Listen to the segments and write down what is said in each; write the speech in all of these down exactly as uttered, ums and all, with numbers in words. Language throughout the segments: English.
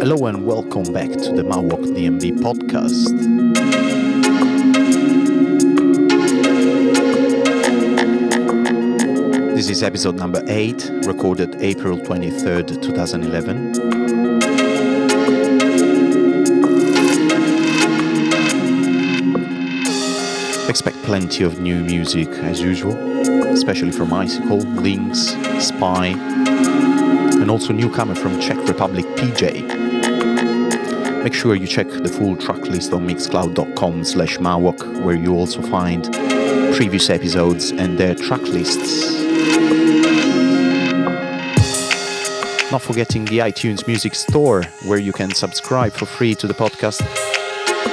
Hello and welcome back to the Mawoq D M B podcast. This is episode number eight, recorded April twenty-third, twenty eleven. Expect plenty of new music as usual, especially from Icicle, Lynx, S P Y, and also newcomer from Czech Republic, P J. Make sure you check the full track list on mixcloud dot com slash mawoq, where you also find previous episodes and their track lists. Not forgetting the iTunes Music Store, where you can subscribe for free to the podcast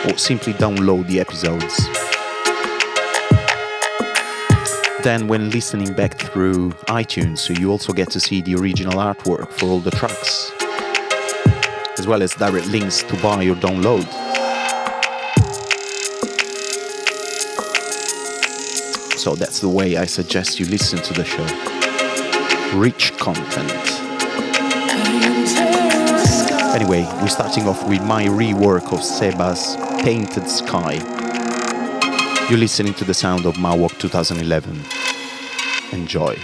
or simply download the episodes. Then when listening back through iTunes, so you also get to see the original artwork for all the tracks, as well as direct links to buy or download. So that's the way I suggest you listen to the show. Rich content. Anyway, we're starting off with my rework of Seba's Painted Sky. You're listening to the sound of Mawoq twenty eleven. Enjoy.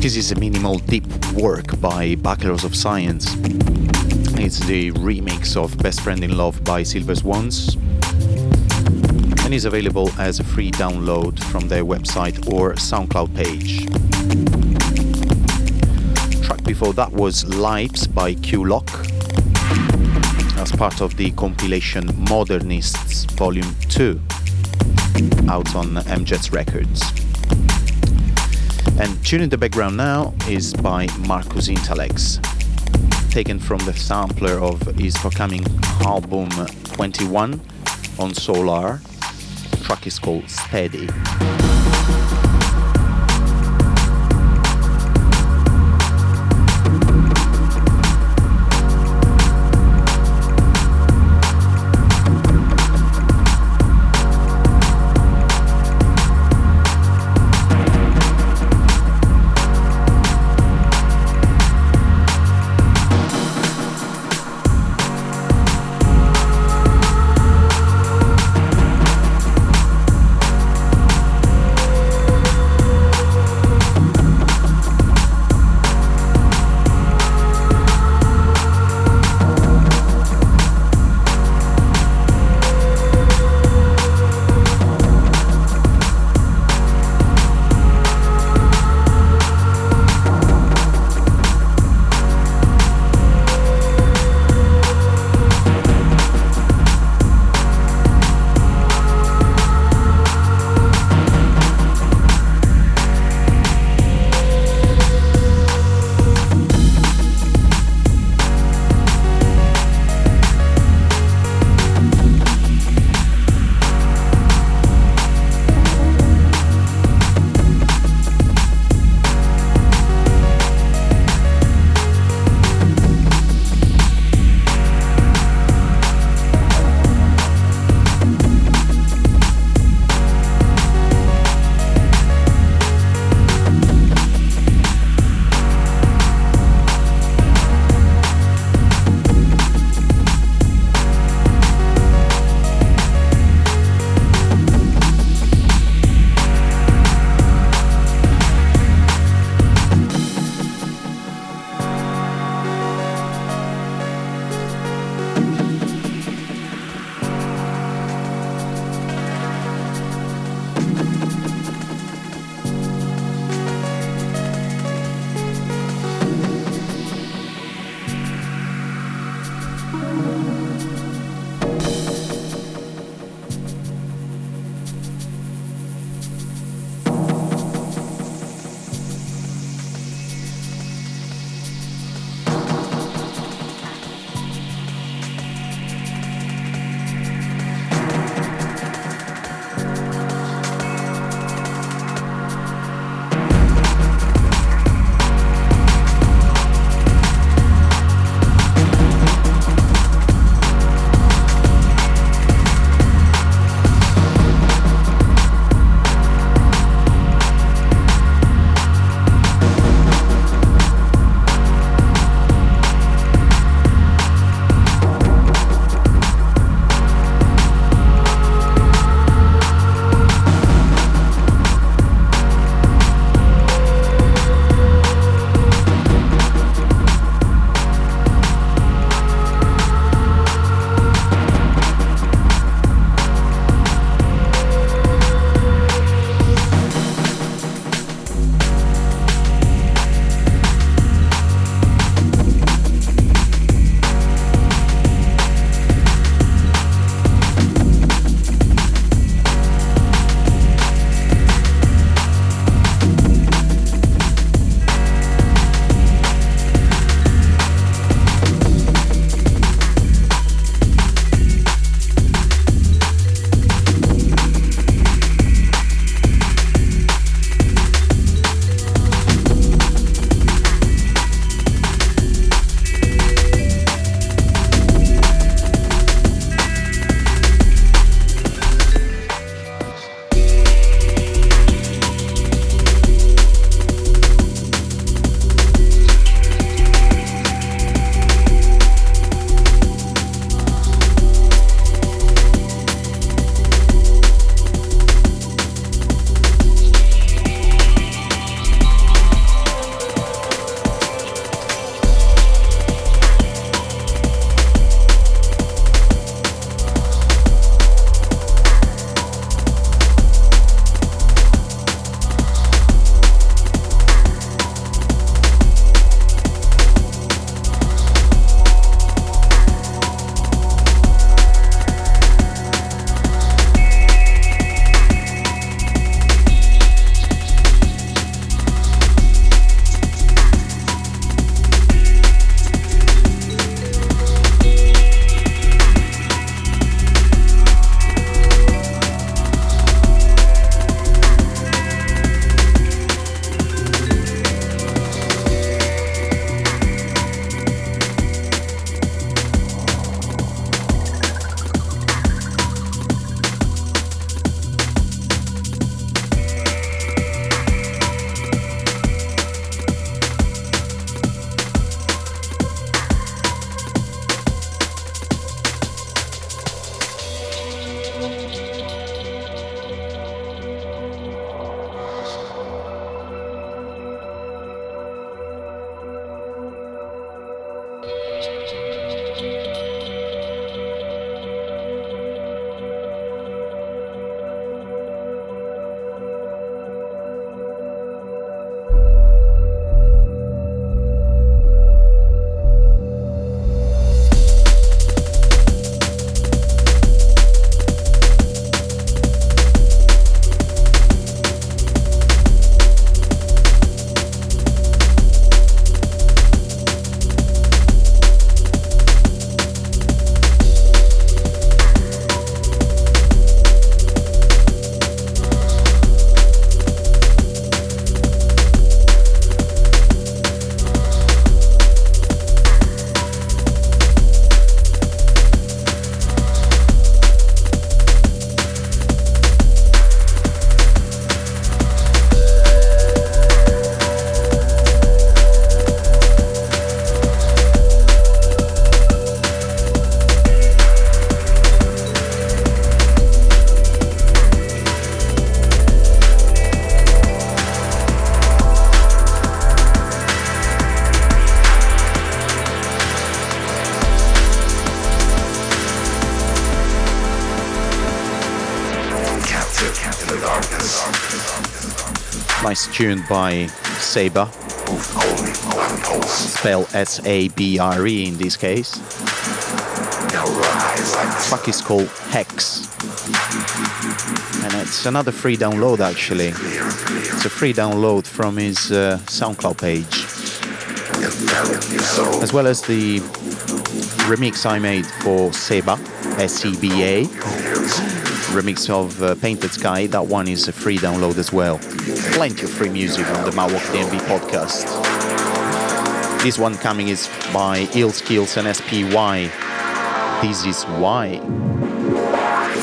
This is a minimal deep work by Bachelors of Science. It's the remix of Best Friend in Love by Silver's Ones and is available as a free download from their website or SoundCloud page. Track before that was Lipes by Q Lock as part of the compilation Modernists Volume two out on M-Jets Records. And tune in the background now is by Marcus Intalex, taken from the sampler of his forthcoming album twenty-one on Solar. The track is called Steady. Nice tune by Seba. Spell S A B R E in this case. The track is called Hex. And it's another free download actually. It's a free download from his uh, SoundCloud page. As well as the remix I made for Seba, S E B A. Remix of uh, Painted Sky, that one is a free download as well. Plenty of free music on the Mawoq D M V podcast. This one coming is by Ill.Skillz and S P Y. This is why.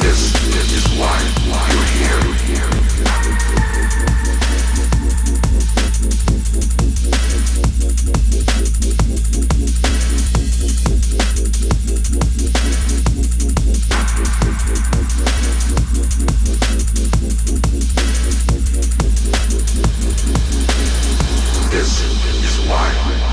This is why you're here. This is why you're here.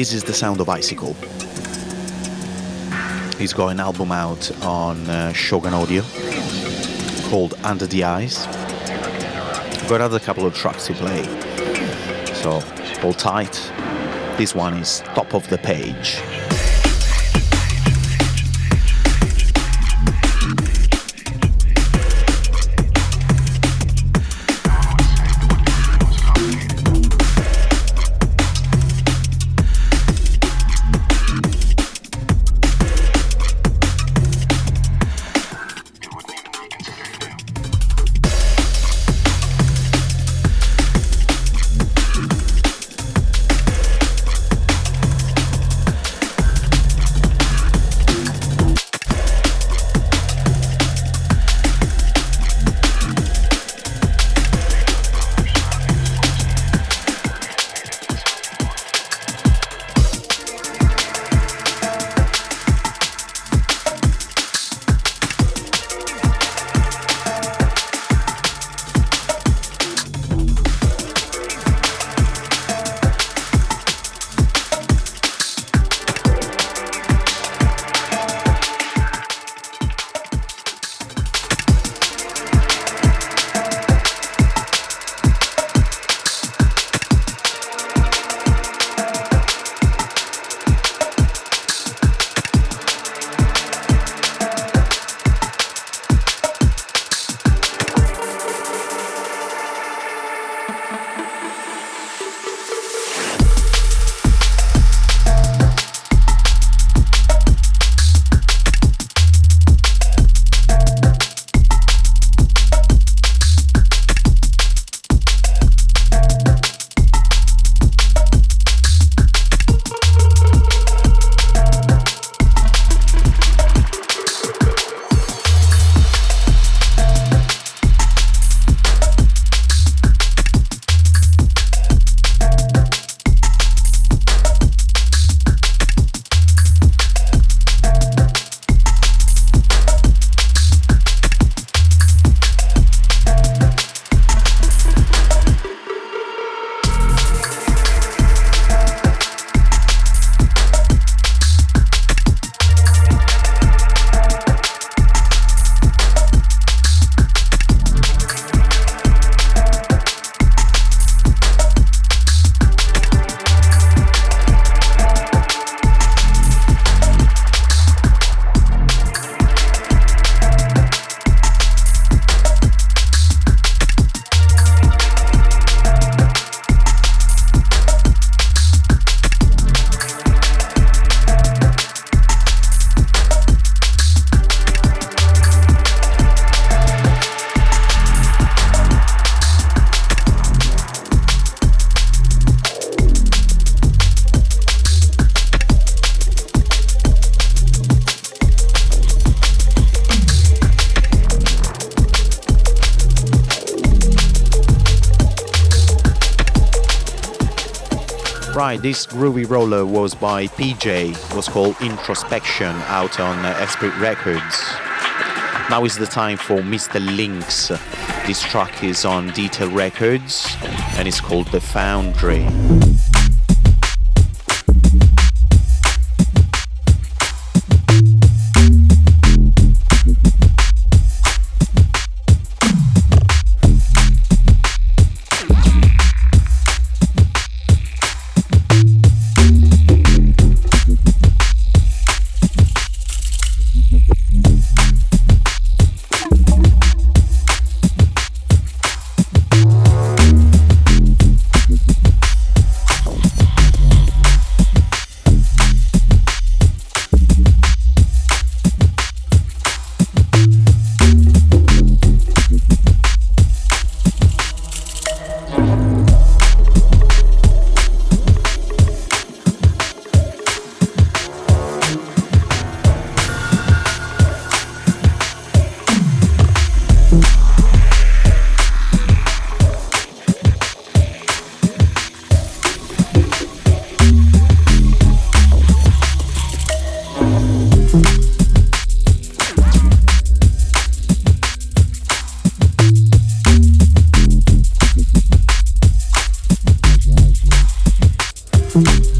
this is the sound of Icicle. He's got an album out on uh, Shogun Audio called Under the Eyes. Got another couple of tracks to play, so hold tight. This one is Top of the Page. This Ruby Roller was by P J, was called Introspection, out on uh, Esprit Records. Now is the time for Mister Lynx. This track is on Detail Records and it's called The Foundry. Thank mm-hmm. you.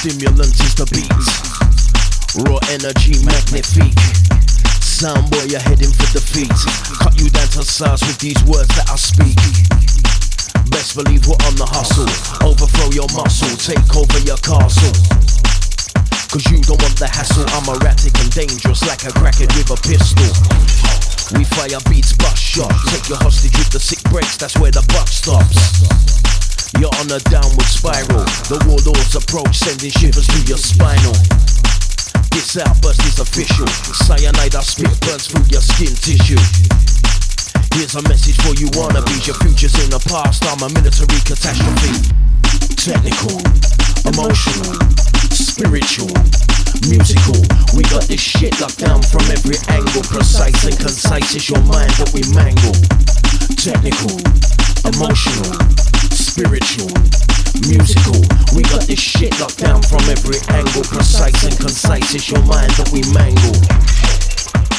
stimulant is the beat. Raw energy magnifique. Sound boy, you're heading for defeat. Cut you down to size with these words that I speak. Best believe we're on the hustle. Overthrow your muscle, take over your castle. Cause you don't want the hassle. I'm erratic and dangerous like a crackhead with a pistol. We fire beats, bust shot. Take your hostage with the sick breaks, that's where the buck stops. You're on a downward spiral. The warlord's approach sending shivers through your spinal. This outburst is official. Cyanide I spit burns through your skin tissue. Here's a message for you wannabes. Your future's in the past. I'm a military catastrophe. Technical, emotional, spiritual, musical. We got this shit locked down from every angle. Precise and concise is your mind that we mangle. Technical, emotional, spiritual, musical. We got this shit locked down from every angle. Precise and concise, it's your mind that we mangle.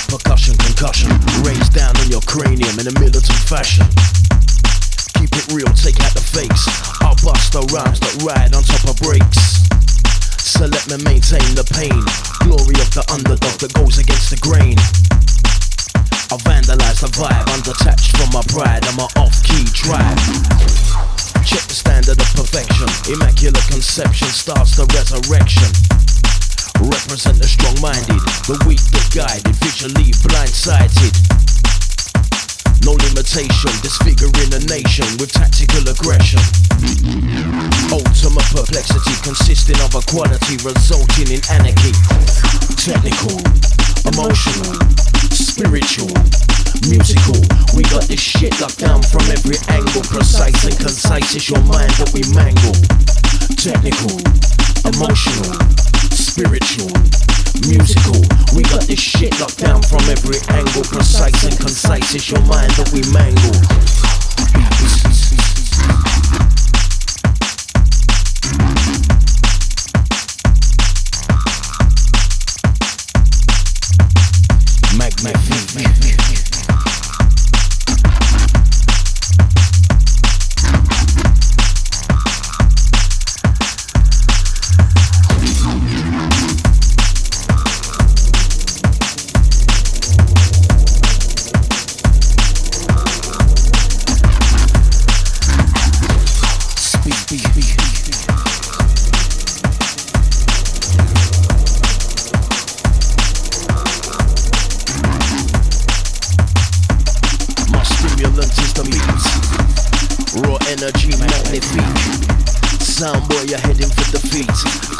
Percussion, concussion, raise down on your cranium in a militant fashion. Keep it real, take out the fakes. I'll bust the rhymes that ride on top of breaks. So let me maintain the pain. Glory of the underdog that goes against the grain. I vandalize the vibe, I'm detached from my pride. I'm an off-key tribe. Check the standard of perfection. Immaculate conception starts the resurrection. Represent the strong-minded, the weak, the guided, visually blindsided. No limitation, disfiguring a nation with tactical aggression. Ultimate perplexity consisting of a quality resulting in anarchy. Technical, emotional, spiritual, musical. We got this shit locked down from every angle. Precise and concise, it's your mind that we mangle. Technical, emotional, spiritual, musical. We got this shit locked down from every angle. Precise and concise, it's your mind that we mangle. Sound boy, you're heading for defeat.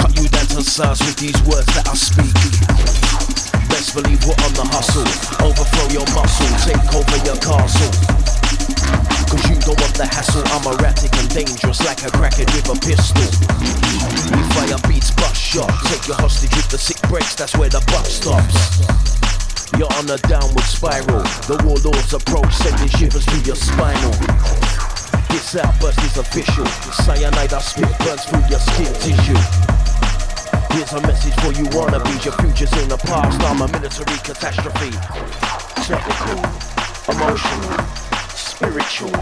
Cut you down to size with these words that I speak. Best believe we're on the hustle. Overthrow your muscle, take over your castle. Cause you don't want the hassle. I'm erratic and dangerous like a crackhead with a pistol. We fire beats, bust shot. Take your hostage with the sick breaks, that's where the buck stops. You're on a downward spiral. The warlord's approach sending shivers through your spinal. This outburst is official. Cyanide I spit burns through your skin tissue. Here's a message for you wannabes. Your future's in the past. I'm a military catastrophe. Technical, emotional, spiritual,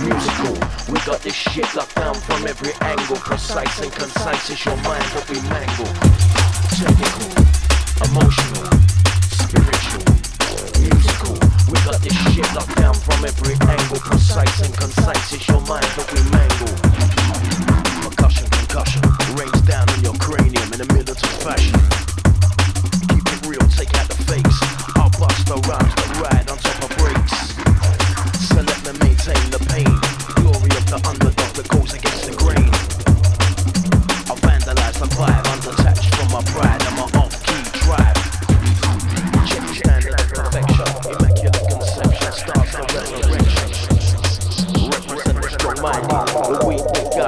musical. We got this shit locked down from every angle. Precise and concise, it's your mind that we mangle. Technical, emotional, spiritual, musical. We got this shit locked down from every angle. Precise and concise, it's your mind that we mangle. Percussion, concussion, rains down on your cranium in a militant fashion. Keep it real, take out the fakes. I'll bust the rhymes that ride on top of breaks. So let me maintain the pain. Glory of the underdog that goes against the grain. I vandalize the vibe, I'm detached from my pride. I'm an off-key tribe. Check the standard of perfection. Resurrection, represent the strong mind, the weak, the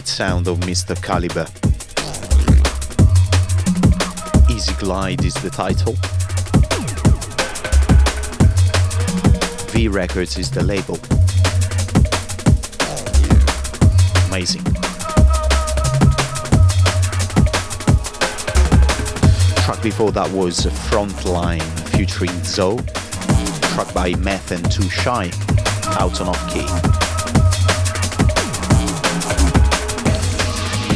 sweet sound of Mister Calibre. Easy Glide is the title. V Records is the label. Amazing. Track before that was Frontline featuring Zoe, track by Meth and Too Shy, out on off key.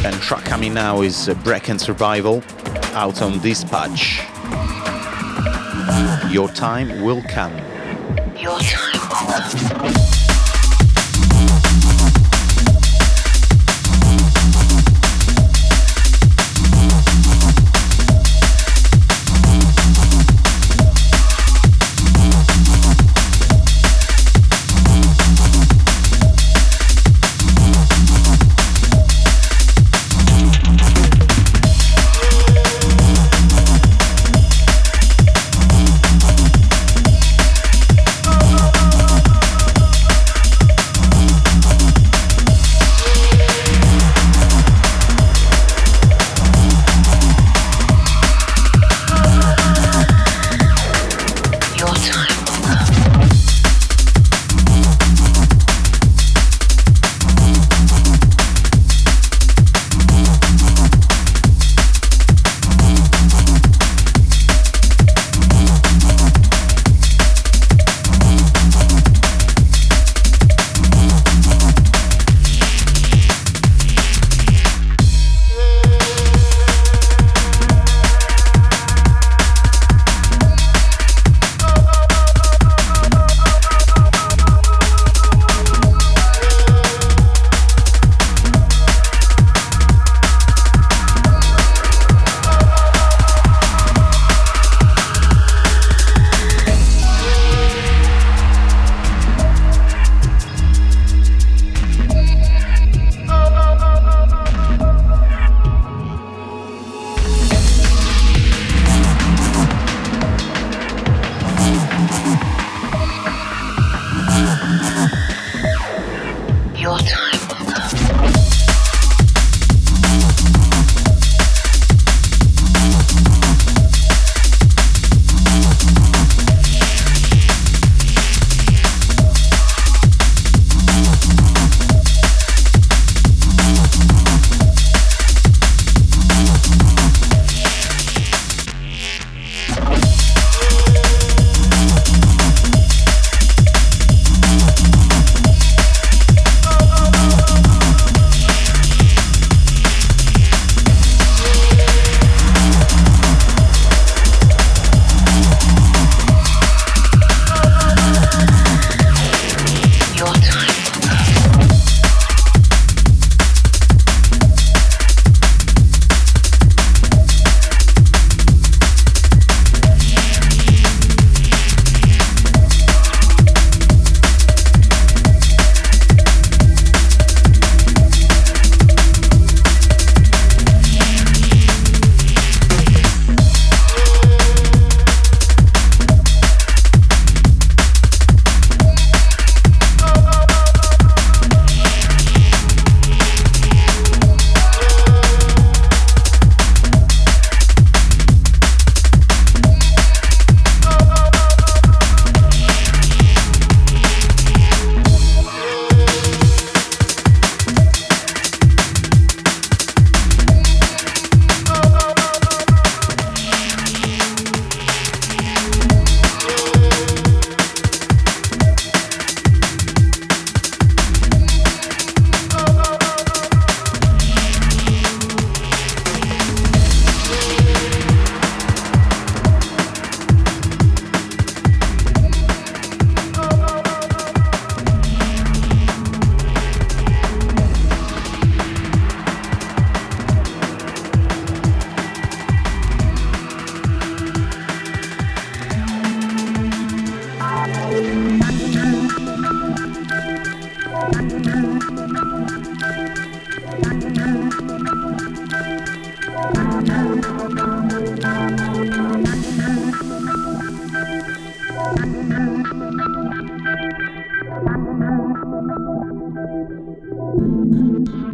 And track coming now is Break and Survival, out on Dispatch. Your time will come. Your time will come.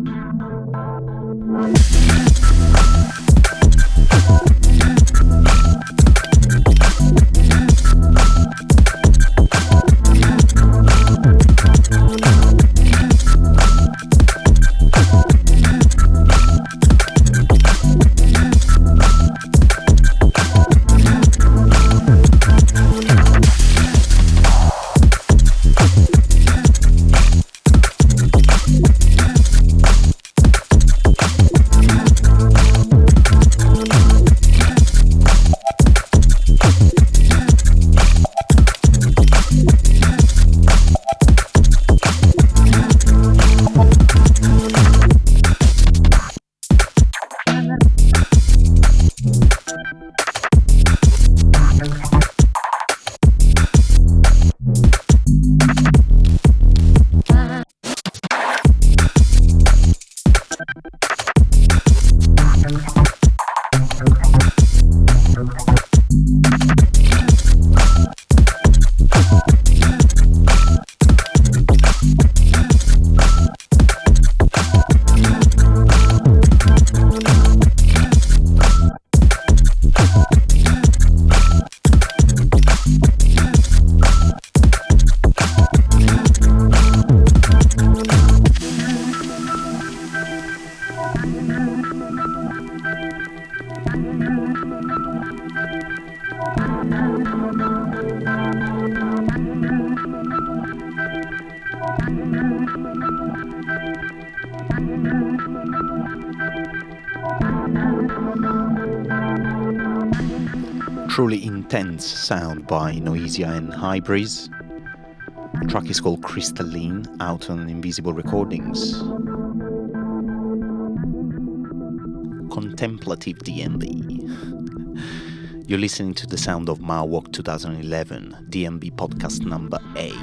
Thank you. Truly intense sound by Noisia and Hybris. The track is called Crystalline, out on Invisible Recordings. Contemplative D M B. You're listening to the sound of Mawoq twenty eleven, D M B podcast number eight.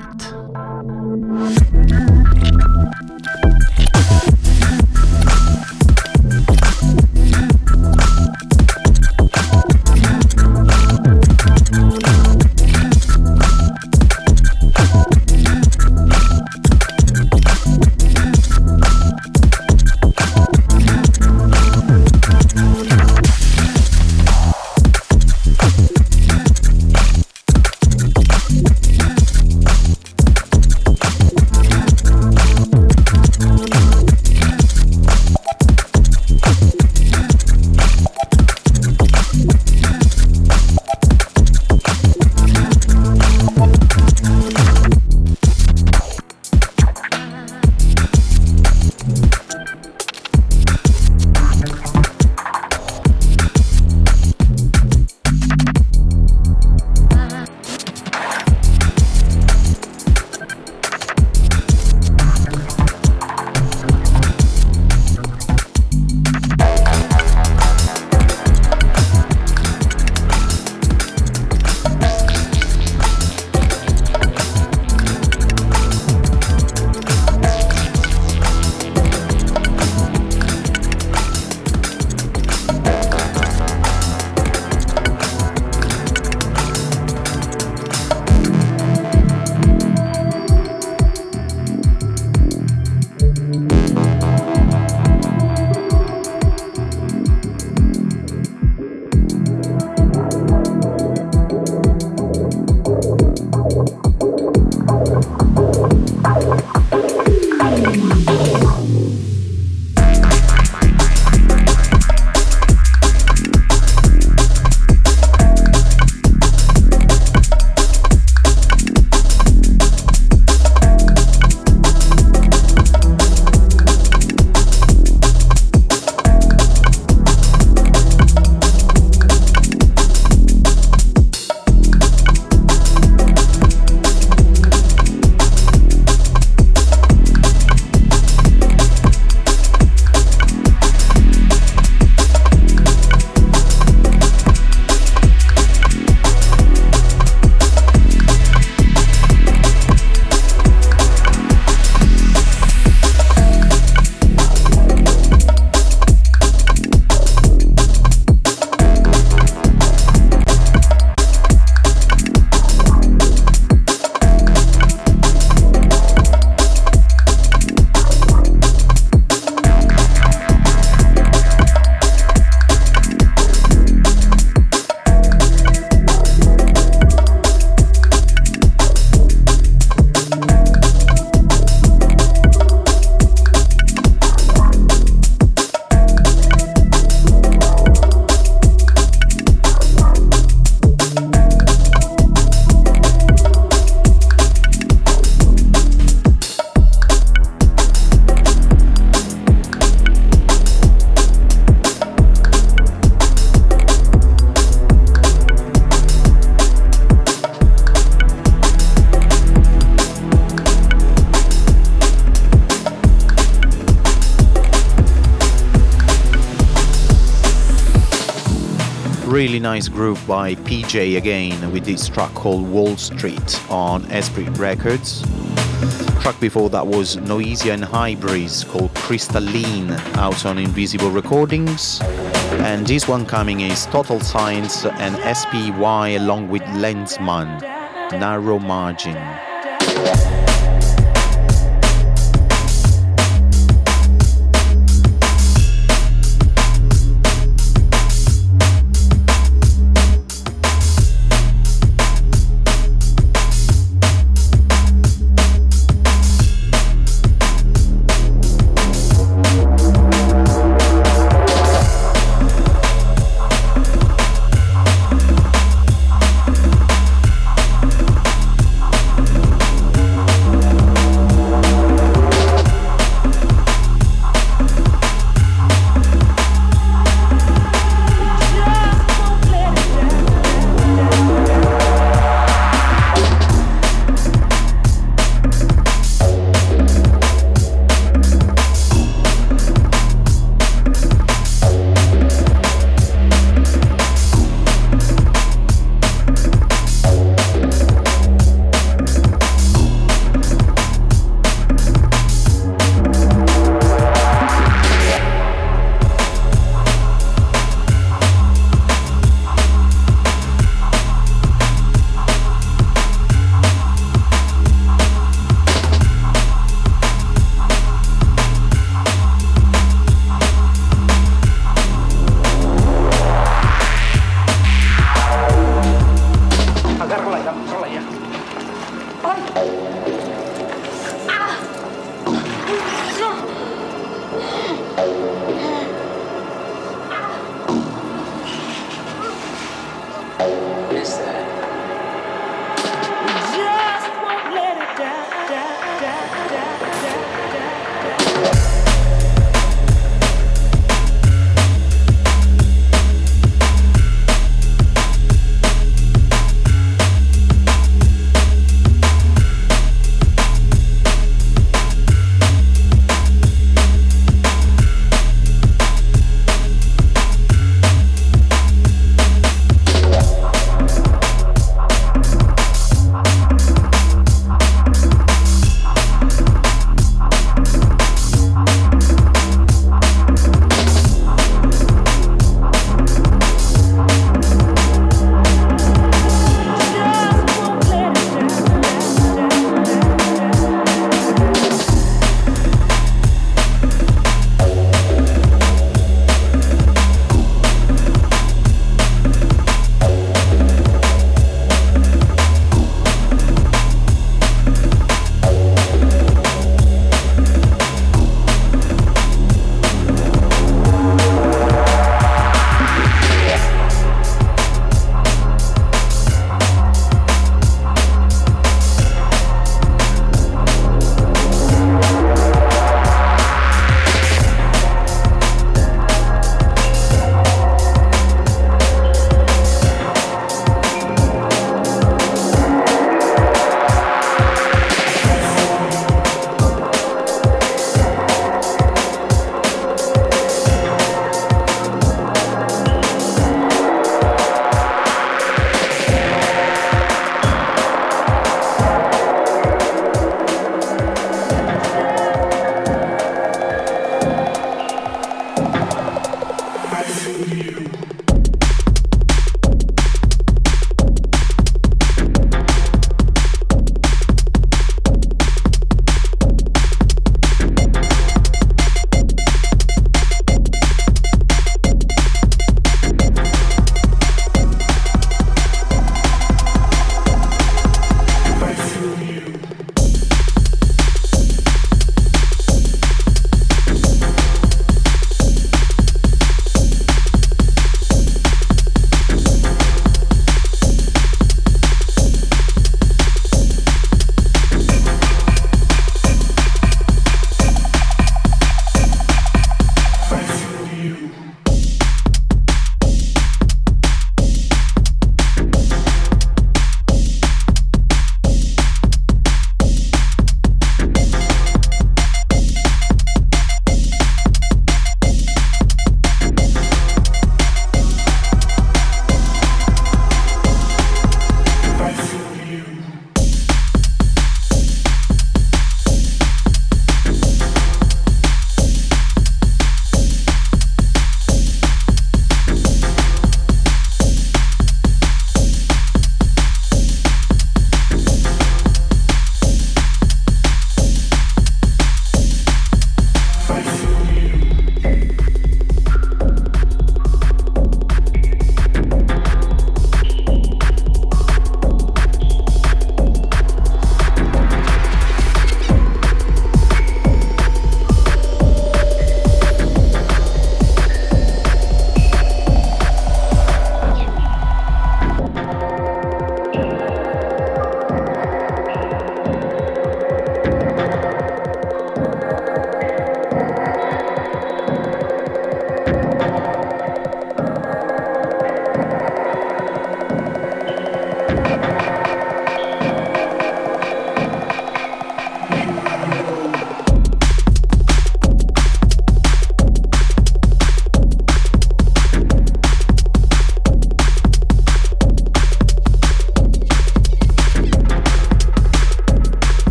Really nice groove by P J again with this track called Wall Street on Esprit Records. The track before that was Noisia and Hybris called Crystalline, out on Invisible Recordings. And this one coming is Total Science and S P Y along with Lensman, Narrow Margin.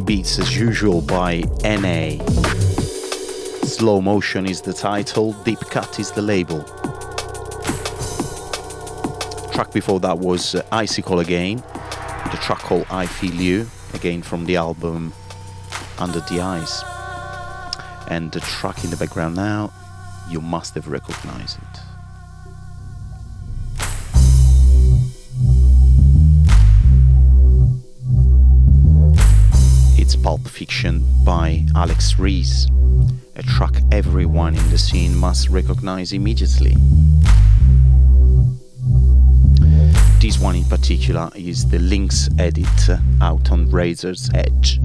funky beats as usual by N A. Slow Motion is the title, Deep Cut is the label. Track before that was uh, Icicle again, the track called I Feel You, again from the album Under the Ice. And the track in the background now, you must have recognized it. It's Pulp Fiction by Alex Reese, a track everyone in the scene must recognize immediately. This one in particular is the Lynx edit out on Razor's Edge.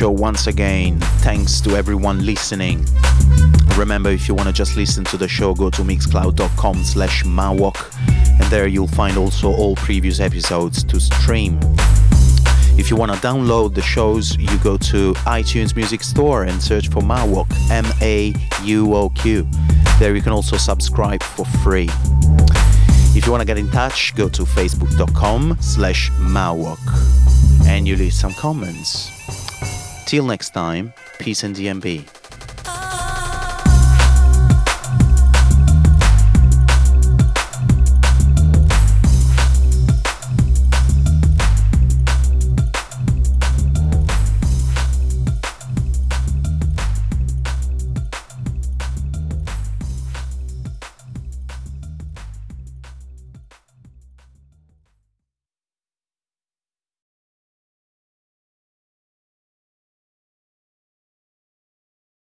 Show once again. Thanks to everyone listening. Remember, if you want to just listen to the show, go to mixcloud dot com slash Mawoq, and there you'll find also all previous episodes to stream. If you want to download the shows, you go to iTunes Music Store and search for Mawoq, M A U O Q. There you can also subscribe for free. If you want to get in touch, go to facebook dot com slash Mawoq and you leave some comments. Till next time, peace and D M B.